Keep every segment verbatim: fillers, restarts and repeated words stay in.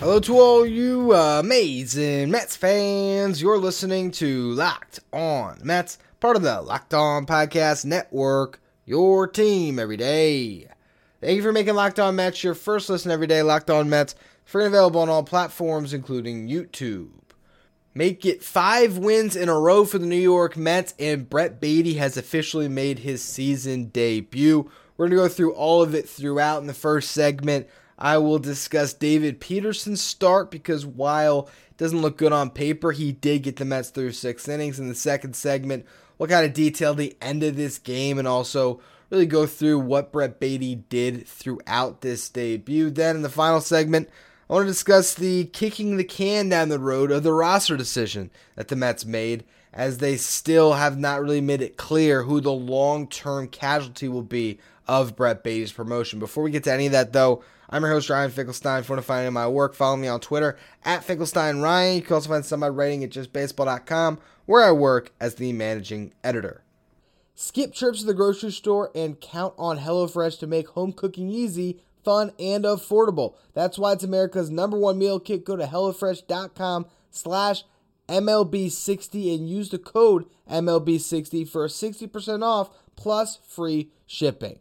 Hello to all you amazing Mets fans. You're listening to Locked On Mets, part of the Locked On Podcast Network, your team every day. Thank you for making Locked On Mets your first listen every day. Locked On Mets, free and available on all platforms, including YouTube. Make it five wins in a row for the New York Mets, and Brett Baty has officially made his season debut. We're going to go through all of it throughout in the first segment. I will discuss David Peterson's start because while it doesn't look good on paper, he did get the Mets through six innings. In the second segment, we'll kind of detail the end of this game and also really go through what Brett Baty did throughout this debut. Then in the final segment, I want to discuss the kicking the can down the road of the roster decision that the Mets made, as they still have not really made it clear who the long-term casualty will be of Brett Baty's promotion. Before we get to any of that, though, I'm your host, Ryan Finkelstein. If you want to find any of my work, follow me on Twitter, at FinkelsteinRyan. You can also find some of my writing at Just Baseball dot com, where I work as the managing editor. Skip trips to the grocery store and count on HelloFresh to make home cooking easy, fun, and affordable. That's why it's America's number one meal kit. Go to HelloFresh dot com slash M L B sixty and use the code M L B sixty for sixty percent off plus free shipping.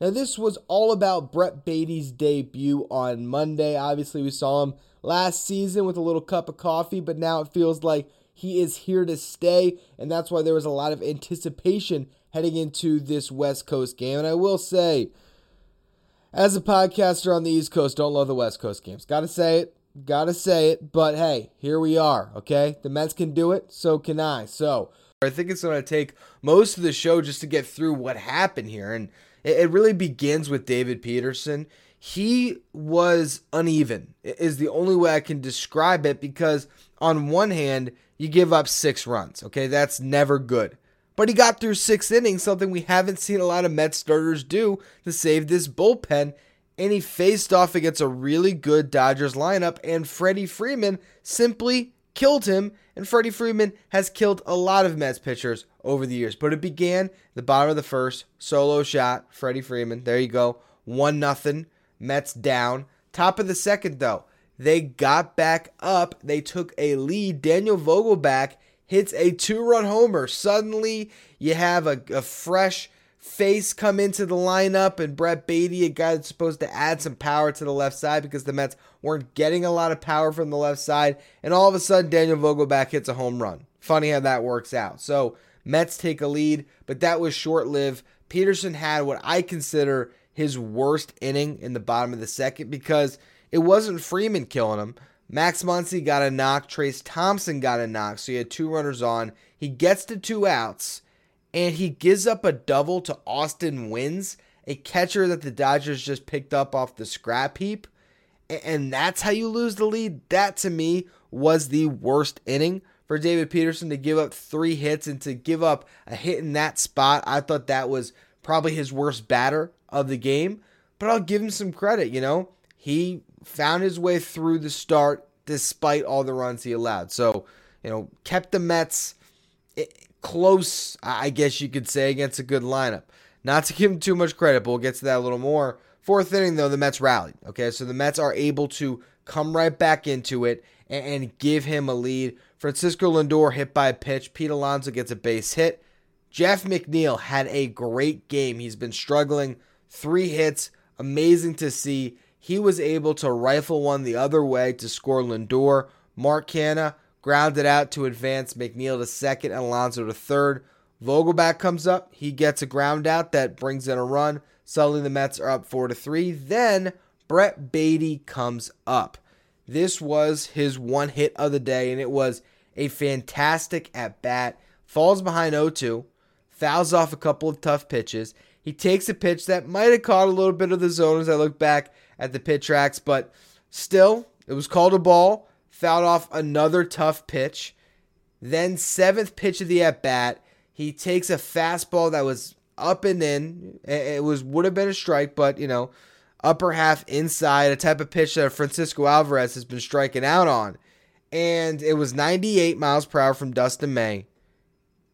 Now, this was all about Brett Baty's debut on Monday. Obviously, we saw him last season with a little cup of coffee, but now it feels like he is here to stay, and that's why there was a lot of anticipation heading into this West Coast game. And I will say, as a podcaster on the East Coast, don't love the West Coast games. Gotta say it, gotta say it, but hey, here we are, okay? The Mets can do it, so can I. So, I think it's going to take most of the show just to get through what happened here, and it really begins with David Peterson. He was uneven, is the only way I can describe it, because on one hand, you give up six runs. Okay, that's never good. But he got through six innings, something we haven't seen a lot of Mets starters do to save this bullpen. And he faced off against a really good Dodgers lineup, and Freddie Freeman simply killed him, and Freddie Freeman has killed a lot of Mets pitchers over the years. But it began at the bottom of the first, solo shot, Freddie Freeman, there you go, one nothing, Mets down. Top of the second though, they got back up, they took a lead, Daniel Vogelbach hits a two-run homer. Suddenly you have a, a fresh face come into the lineup, and Brett Baty, a guy that's supposed to add some power to the left side because the Mets weren't getting a lot of power from the left side, and all of a sudden Daniel Vogelbach hits a home run. Funny how that works out. So Mets take a lead, but that was short-lived. Peterson had what I consider his worst inning in the bottom of the second because it wasn't Freeman killing him. Max Muncy got a knock, Trayce Thompson got a knock, so he had two runners on. He gets to two outs, and he gives up a double to Austin Wynns, a catcher that the Dodgers just picked up off the scrap heap. And that's how you lose the lead. That, to me, was the worst inning for David Peterson, to give up three hits and to give up a hit in that spot. I thought that was probably his worst batter of the game. But I'll give him some credit, you know. He found his way through the start despite all the runs he allowed. So, you know, kept the Mets close, I guess you could say, against a good lineup. Not to give him too much credit, but we'll get to that a little more. Fourth inning, though, the Mets rallied. Okay, so the Mets are able to come right back into it and, and give him a lead. Francisco Lindor hit by a pitch. Pete Alonso gets a base hit. Jeff McNeil had a great game. He's been struggling. Three hits. Amazing to see. He was able to rifle one the other way to score Lindor. Mark Canha grounded out to advance McNeil to second and Alonso to third. Vogelbach comes up. He gets a ground out that brings in a run. Suddenly the Mets are up four to three. Then Brett Baty comes up. This was his one hit of the day, and it was a fantastic at-bat. Falls behind oh two, fouls off a couple of tough pitches. He takes a pitch that might have caught a little bit of the zone as I look back at the pit tracks, but still, it was called a ball, fouled off another tough pitch. Then seventh pitch of the at-bat, he takes a fastball that was up and in. It was would have been a strike, but, you know, upper half inside, a type of pitch that Francisco Alvarez has been striking out on. And it was ninety-eight miles per hour from Dustin May.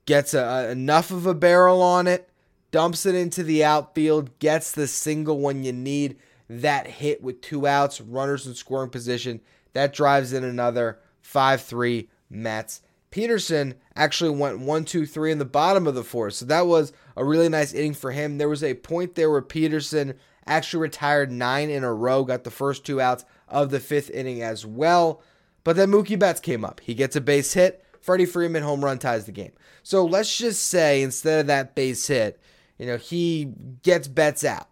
Gets a, a, enough of a barrel on it, dumps it into the outfield, gets the single when you need that hit with two outs, runners in scoring position. That drives in another five three Mets. Peterson actually went one two three in the bottom of the fourth, so that was a really nice inning for him. There was a point there where Peterson actually retired nine in a row, got the first two outs of the fifth inning as well. But then Mookie Betts came up. He gets a base hit. Freddie Freeman home run ties the game. So let's just say instead of that base hit, you know, he gets Betts out.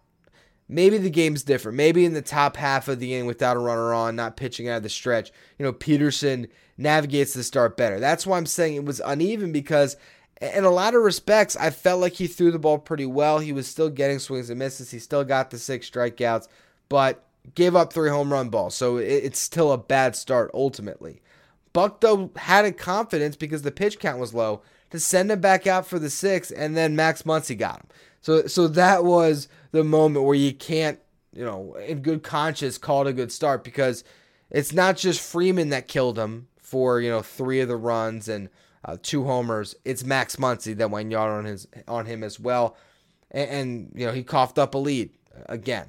Maybe the game's different. Maybe in the top half of the inning without a runner on, not pitching out of the stretch, you know, Peterson navigates the start better. That's why I'm saying it was uneven, because in a lot of respects, I felt like he threw the ball pretty well. He was still getting swings and misses. He still got the six strikeouts, but gave up three home run balls, so it's still a bad start ultimately. Buck, though, had a confidence because the pitch count was low to send him back out for the sixth, and then Max Muncy got him. So so that was the moment where you can't, you know, in good conscience call it a good start, because it's not just Freeman that killed him for, you know, three of the runs and uh, two homers. It's Max Muncy that went yard on his on him as well. And, and, you know, he coughed up a lead again.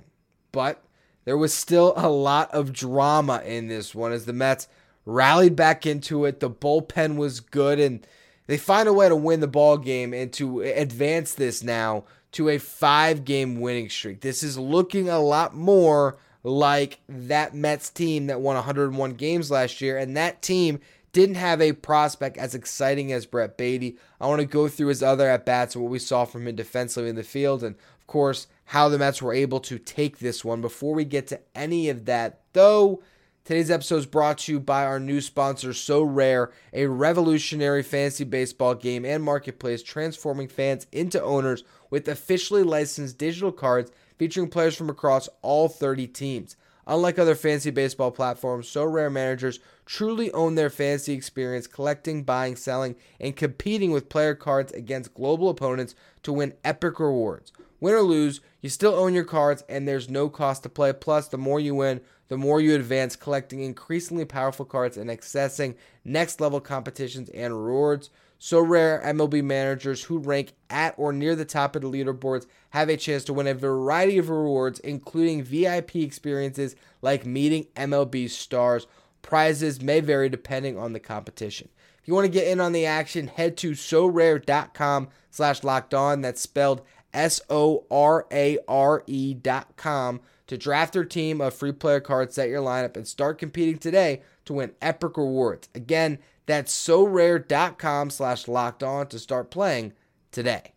But there was still a lot of drama in this one as the Mets rallied back into it. The bullpen was good, and they find a way to win the ball game and to advance this now to a five-game winning streak. This is looking a lot more like that Mets team that won one hundred one games last year, and that team didn't have a prospect as exciting as Brett Baty. I want to go through his other at-bats and what we saw from him defensively in the field, and, of course, how the Mets were able to take this one. Before we get to any of that, though, today's episode is brought to you by our new sponsor, SoRare, a revolutionary fantasy baseball game and marketplace transforming fans into owners with officially licensed digital cards featuring players from across all thirty teams. Unlike other fantasy baseball platforms, SoRare managers truly own their fantasy experience, collecting, buying, selling, and competing with player cards against global opponents to win epic rewards. Win or lose, you still own your cards, and there's no cost to play. Plus, the more you win, the more you advance, collecting increasingly powerful cards and accessing next-level competitions and rewards. SoRare M L B managers who rank at or near the top of the leaderboards have a chance to win a variety of rewards, including V I P experiences like meeting M L B stars. Prizes may vary depending on the competition. If you want to get in on the action, head to SoRare.com slash locked on. That's spelled S-O-R-A-R-E dot com to draft your team of free player cards, set your lineup, and start competing today to win epic rewards. Again, that's SoRare.com slash locked on to start playing today.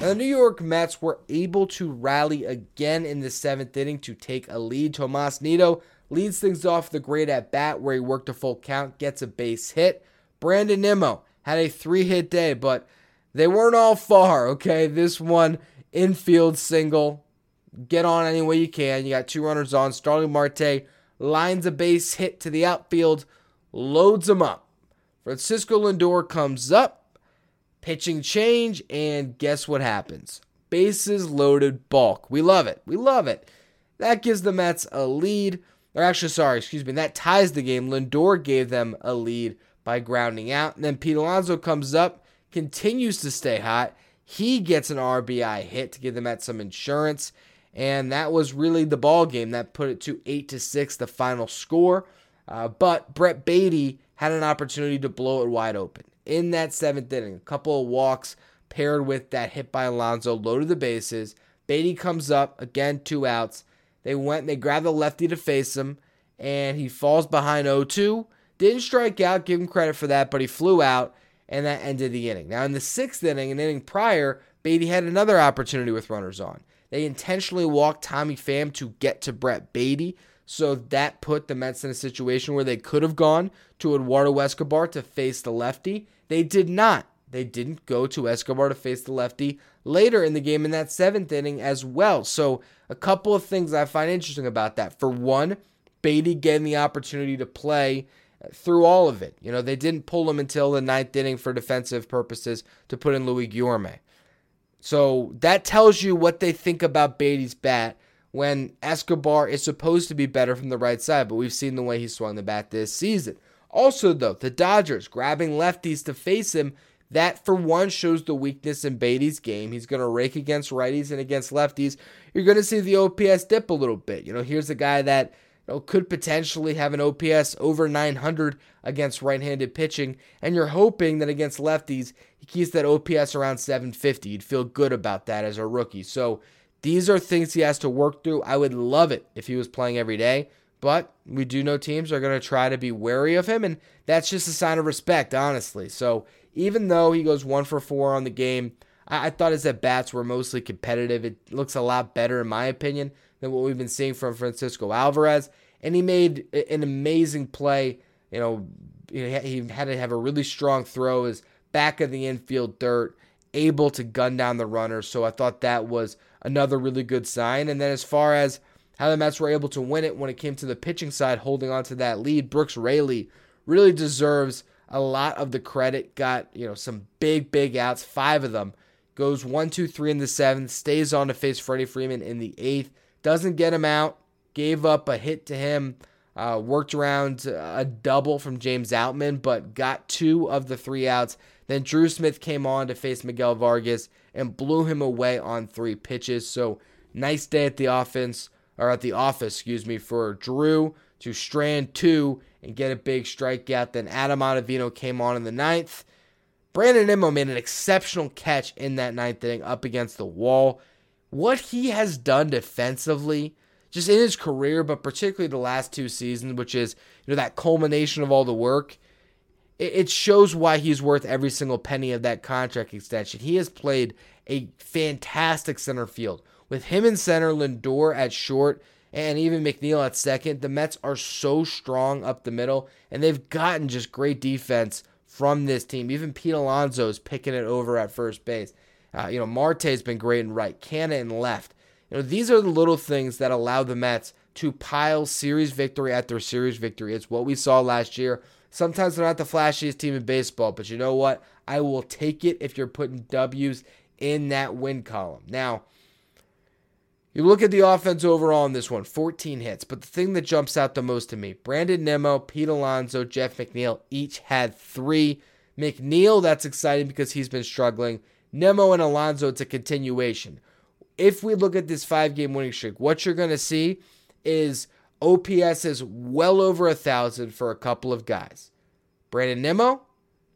The New York Mets were able to rally again in the seventh inning to take a lead. Tomas Nido leads things off the great at-bat where he worked a full count, gets a base hit. Brandon Nimmo had a three-hit day, but they weren't all far, okay? This one, infield single. Get on any way you can. You got two runners on. Starling Marte lines a base hit to the outfield, loads him up. Francisco Lindor comes up. Pitching change, and guess what happens? Bases loaded balk. We love it. We love it. That gives the Mets a lead. Or actually, sorry, excuse me. That ties the game. Lindor gave them a lead by grounding out. And then Pete Alonso comes up, continues to stay hot. He gets an R B I hit to give the Mets some insurance. And that was really the ball game. That put it to eight to six, the final score. Uh, but Brett Baty had an opportunity to blow it wide open. In that seventh inning, a couple of walks paired with that hit by Alonso, loaded the bases. Baty comes up, again, two outs. They went and they grabbed the lefty to face him, and he falls behind oh two. Didn't strike out, give him credit for that, but he flew out, and that ended the inning. Now, in the sixth inning, an inning prior, Baty had another opportunity with runners on. They intentionally walked Tommy Pham to get to Brett Baty, So that put the Mets in a situation where they could have gone to Eduardo Escobar to face the lefty. They did not. They didn't go to Escobar to face the lefty later in the game in that seventh inning as well. So a couple of things I find interesting about that. For one, Baty getting the opportunity to play through all of it. You know, they didn't pull him until the ninth inning for defensive purposes to put in Luis Guillorme. So that tells you what they think about Baty's bat when Escobar is supposed to be better from the right side, but we've seen the way he swung the bat this season. Also, though, the Dodgers grabbing lefties to face him, that, for one, shows the weakness in Baty's game. He's going to rake against righties and against lefties. You're going to see the O P S dip a little bit. You know, here's a guy that, you know, could potentially have an O P S over nine hundred against right-handed pitching, and you're hoping that against lefties, he keeps that O P S around seven fifty. You'd feel good about that as a rookie. So these are things he has to work through. I would love it if he was playing every day, but we do know teams are going to try to be wary of him, and that's just a sign of respect, honestly. So even though he goes one for four on the game, I, I thought his at-bats were mostly competitive. It looks a lot better, in my opinion, than what we've been seeing from Francisco Alvarez. And he made an amazing play. You know, he had to have a really strong throw, his back of the infield dirt, able to gun down the runner. So I thought that was another really good sign. And then as far as how the Mets were able to win it when it came to the pitching side, holding on to that lead, Brooks Raley really deserves a lot of the credit. Got, you know, some big, big outs, five of them. Goes one, two, three in the seventh, stays on to face Freddie Freeman in the eighth. Doesn't get him out, gave up a hit to him, uh, worked around a double from James Outman, but got two of the three outs. Then Drew Smith came on to face Miguel Vargas and blew him away on three pitches. So nice day at the offense, or at the office, excuse me, for Drew to strand two and get a big strikeout. Then Adam Ottavino came on in the ninth. Brandon Nimmo made an exceptional catch in that ninth inning up against the wall. What he has done defensively, just in his career, but particularly the last two seasons, which is, you know, that culmination of all the work, it, it shows why he's worth every single penny of that contract extension. He has played a fantastic center field. With him in center, Lindor at short, and even McNeil at second, the Mets are so strong up the middle, and they've gotten just great defense from this team. Even Pete Alonso is picking it over at first base. Uh, you know, Marte's been great in right, Canha in left. You know, these are the little things that allow the Mets to pile series victory after series victory. It's what we saw last year. Sometimes they're not the flashiest team in baseball, but you know what? I will take it if you're putting W's in that win column. Now, you look at the offense overall in this one, fourteen hits. But the thing that jumps out the most to me, Brandon Nimmo, Pete Alonso, Jeff McNeil, each had three. McNeil, that's exciting because he's been struggling. Nimmo and Alonso, it's a continuation. If we look at this five-game winning streak, what you're going to see is O P S is well over one thousand for a couple of guys. Brandon Nimmo,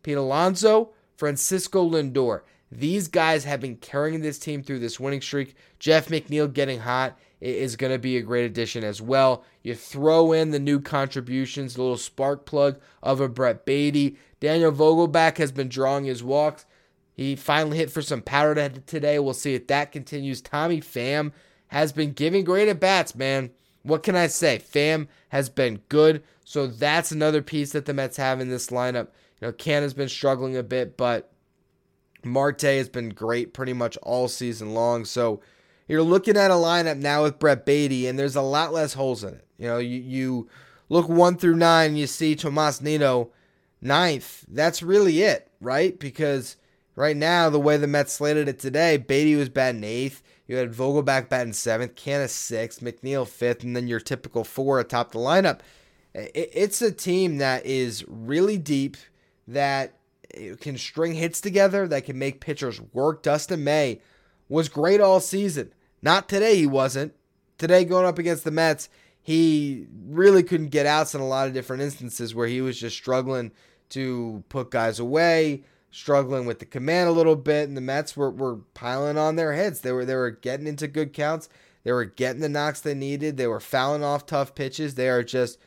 Pete Alonso, Francisco Lindor. These guys have been carrying this team through this winning streak. Jeff McNeil getting hot is going to be a great addition as well. You throw in the new contributions, the little spark plug of a Brett Baty. Daniel Vogelbach has been drawing his walks. He finally hit for some power today. We'll see if that continues. Tommy Pham has been giving great at-bats, man. What can I say? Pham has been good. So that's another piece that the Mets have in this lineup. You know, Canha's been struggling a bit, but Marte has been great pretty much all season long. So you're looking at a lineup now with Brett Baty, and there's a lot less holes in it. You know, you, you look one through nine, and you see Tomas Nino ninth. That's really it, right? Because right now, the way the Mets slated it today, Baty was batting eighth. You had Vogelbach batting seventh, Canha sixth, McNeil fifth, and then your typical four atop the lineup. It, it's a team that is really deep, that it can string hits together, that can make pitchers work. Dustin May was great all season. Not today he wasn't. Today going up against the Mets, he really couldn't get outs in a lot of different instances where he was just struggling to put guys away, struggling with the command a little bit, and the Mets were, were piling on their hits. They were, they were getting into good counts. They were getting the knocks they needed. They were fouling off tough pitches. They are just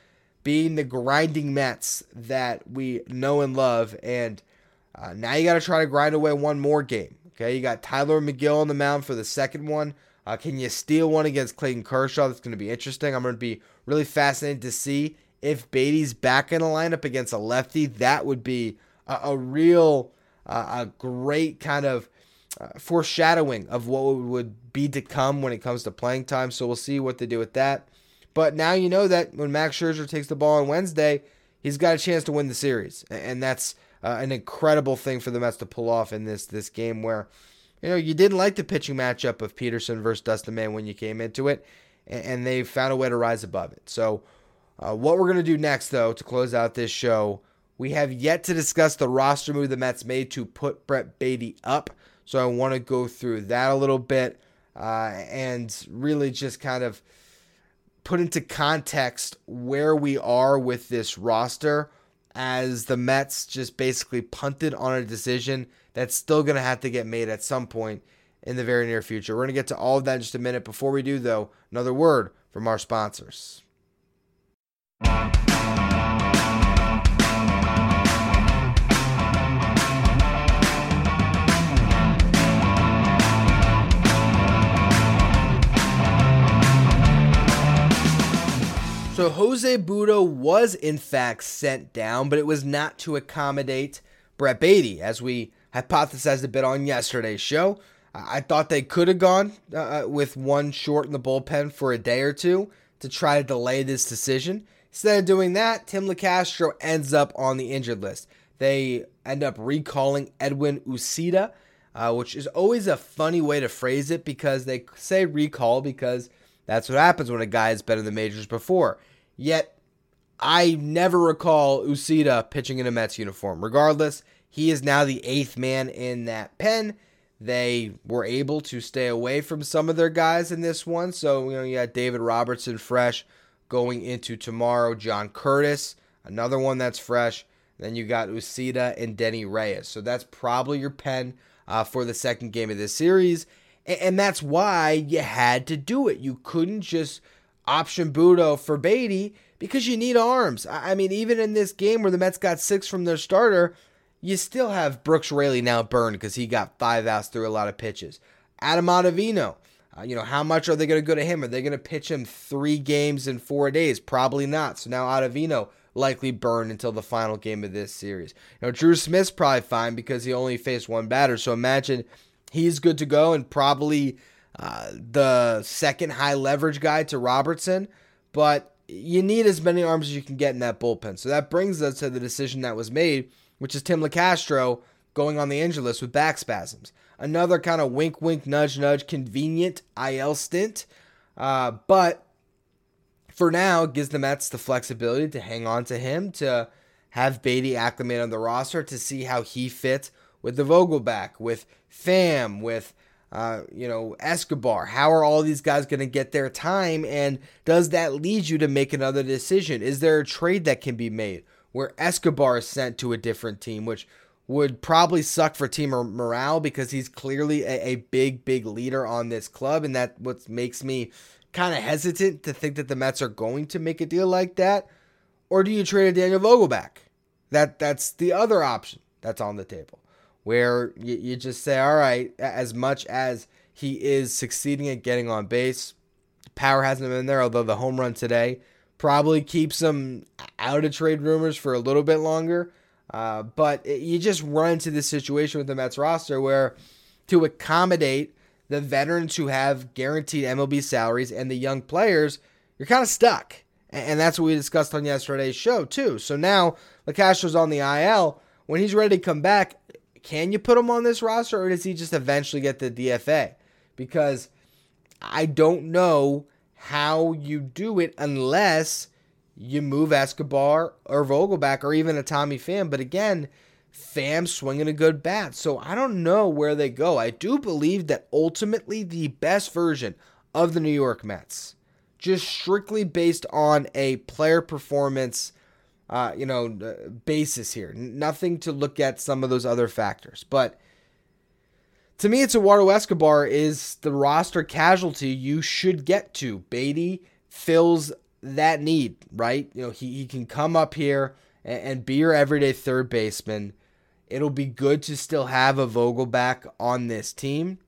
being the grinding Mets that we know and love, and Uh, now you got to try to grind away one more game. Okay, you got Tyler McGill on the mound for the second one. Uh, can you steal one against Clayton Kershaw? That's going to be interesting. I'm going to be really fascinated to see if Baty's back in the lineup against a lefty. That would be a, a real, uh, a great kind of uh, foreshadowing of what would be to come when it comes to playing time. So we'll see what they do with that. But now you know that when Max Scherzer takes the ball on Wednesday, he's got a chance to win the series. And that's uh, an incredible thing for the Mets to pull off in this this game where, you know, you didn't like the pitching matchup of Peterson versus Dustin May when you came into it, and they found a way to rise above it. So uh, what we're going to do next, though, to close out this show, we have yet to discuss the roster move the Mets made to put Brett Baty up. So I want to go through that a little bit uh, and really just kind of put into context where we are with this roster as the Mets just basically punted on a decision that's still going to have to get made at some point in the very near future. We're going to get to all of that in just a minute. Before we do, though, another word from our sponsors. So Jose Budo was in fact sent down, but it was not to accommodate Brett Baty, as we hypothesized a bit on yesterday's show. I thought they could have gone uh, with one short in the bullpen for a day or two to try to delay this decision. Instead of doing that, Tim Locastro ends up on the injured list. They end up recalling Edwin Uceta, uh, which is always a funny way to phrase it because they say recall because that's what happens when a guy has been in the majors before. Yet, I never recall Uceta pitching in a Mets uniform. Regardless, he is now the eighth man in that pen. They were able to stay away from some of their guys in this one. So, you know, you got David Robertson fresh going into tomorrow. John Curtis, another one that's fresh. Then you got Uceta and Denny Reyes. So that's probably your pen uh, for the second game of this series. And that's why you had to do it. You couldn't just option Budo for Baty because you need arms. I mean, even in this game where the Mets got six from their starter, you still have Brooks Raley now burned because he got five outs through a lot of pitches. Adam Ottavino, uh, you know, how much are they going to go to him? Are they going to pitch him three games in four days? Probably not. So now Ottavino likely burned until the final game of this series. You know, Drew Smith's probably fine because he only faced one batter. So imagine he's good to go and probably uh, the second high leverage guy to Robertson, but you need as many arms as you can get in that bullpen. So that brings us to the decision that was made, which is Tim Locastro going on the injury list with back spasms. Another kind of wink, wink, nudge, nudge, convenient I L stint, uh, but for now, it gives the Mets the flexibility to hang on to him, to have Baty acclimate on the roster, to see how he fits with the Vogelbach, with Pham, with, uh, you know, Escobar. How are all these guys going to get their time? And does that lead you to make another decision? Is there a trade that can be made where Escobar is sent to a different team, which would probably suck for team morale because he's clearly a, a big, big leader on this club. And that's what makes me kind of hesitant to think that the Mets are going to make a deal like that. Or do you trade a Daniel Vogelbach? That, that's the other option that's on the table, where you just say, all right, as much as he is succeeding at getting on base, power hasn't been there, although the home run today probably keeps him out of trade rumors for a little bit longer. Uh, but it, you just run into this situation with the Mets roster where to accommodate the veterans who have guaranteed M L B salaries and the young players, you're kind of stuck. And, and that's what we discussed on yesterday's show too. So now Locastro's on the I L. When he's ready to come back, can you put him on this roster, or does he just eventually get the D F A? Because I don't know how you do it unless you move Escobar or Vogelbach or even a Tommy Pham. But again, Pham's swinging a good bat, so I don't know where they go. I do believe that ultimately the best version of the New York Mets, just strictly based on a player performance Uh, you know, uh, basis here. Nothing to look at some of those other factors. But to me, it's Eduardo Escobar is the roster casualty you should get to. Baty fills that need, right? You know, he, he can come up here and, and be your everyday third baseman. It'll be good to still have a Vogelbach on this team.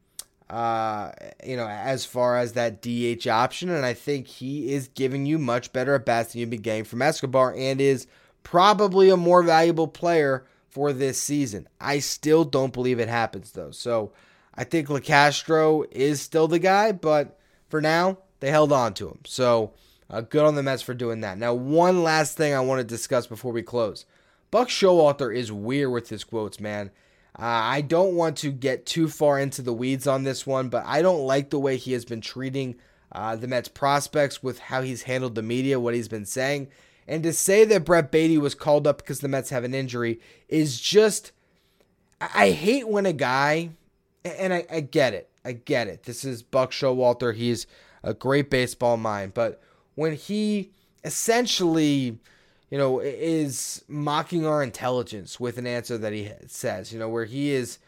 uh, you know, as far as that D H option. And I think he is giving you much better at bats than you've been getting from Escobar and is probably a more valuable player for this season. I still don't believe it happens, though. So I think Locastro is still the guy, but for now, they held on to him. So uh, good on the Mets for doing that. Now, one last thing I want to discuss before we close. Buck Showalter is weird with his quotes, man. Uh, I don't want to get too far into the weeds on this one, but I don't like the way he has been treating uh, the Mets prospects with how he's handled the media, what he's been saying. And to say that Brett Baty was called up because the Mets have an injury is just, I hate when a guy, and I, I get it, I get it. This is Buck Showalter. He's a great baseball mind. But when he essentially, you know, is mocking our intelligence with an answer that he says, you know, where he is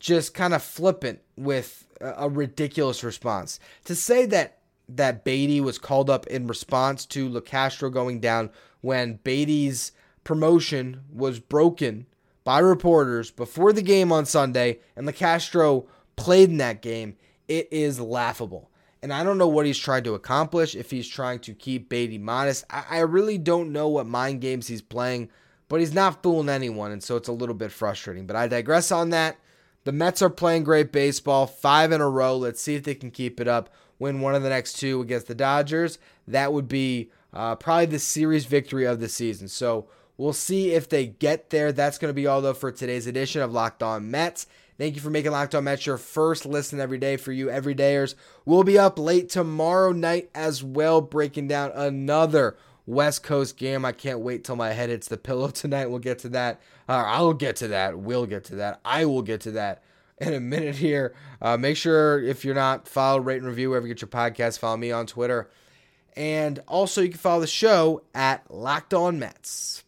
just kind of flippant with a ridiculous response. To say that that Baty was called up in response to Locastro going down when Baty's promotion was broken by reporters before the game on Sunday and Locastro played in that game, it is laughable. And I don't know what he's trying to accomplish, if he's trying to keep Baty modest. I, I really don't know what mind games he's playing, but he's not fooling anyone, and so it's a little bit frustrating. But I digress on that. The Mets are playing great baseball, five in a row. Let's see if they can keep it up. Win one of the next two against the Dodgers. That would be uh, probably the series victory of the season. So we'll see if they get there. That's going to be all, though, for today's edition of Locked On Mets. Thank you for making Locked On Mets your first listen every day for you everydayers. We'll be up late tomorrow night as well, breaking down another West Coast game. I can't wait till my head hits the pillow tonight. We'll get to that. Uh, I'll get to that. We'll get to that. I will get to that in a minute here. Uh, make sure if you're not, follow, rate, and review wherever you get your podcast. Follow me on Twitter. And also you can follow the show at Locked On Mets.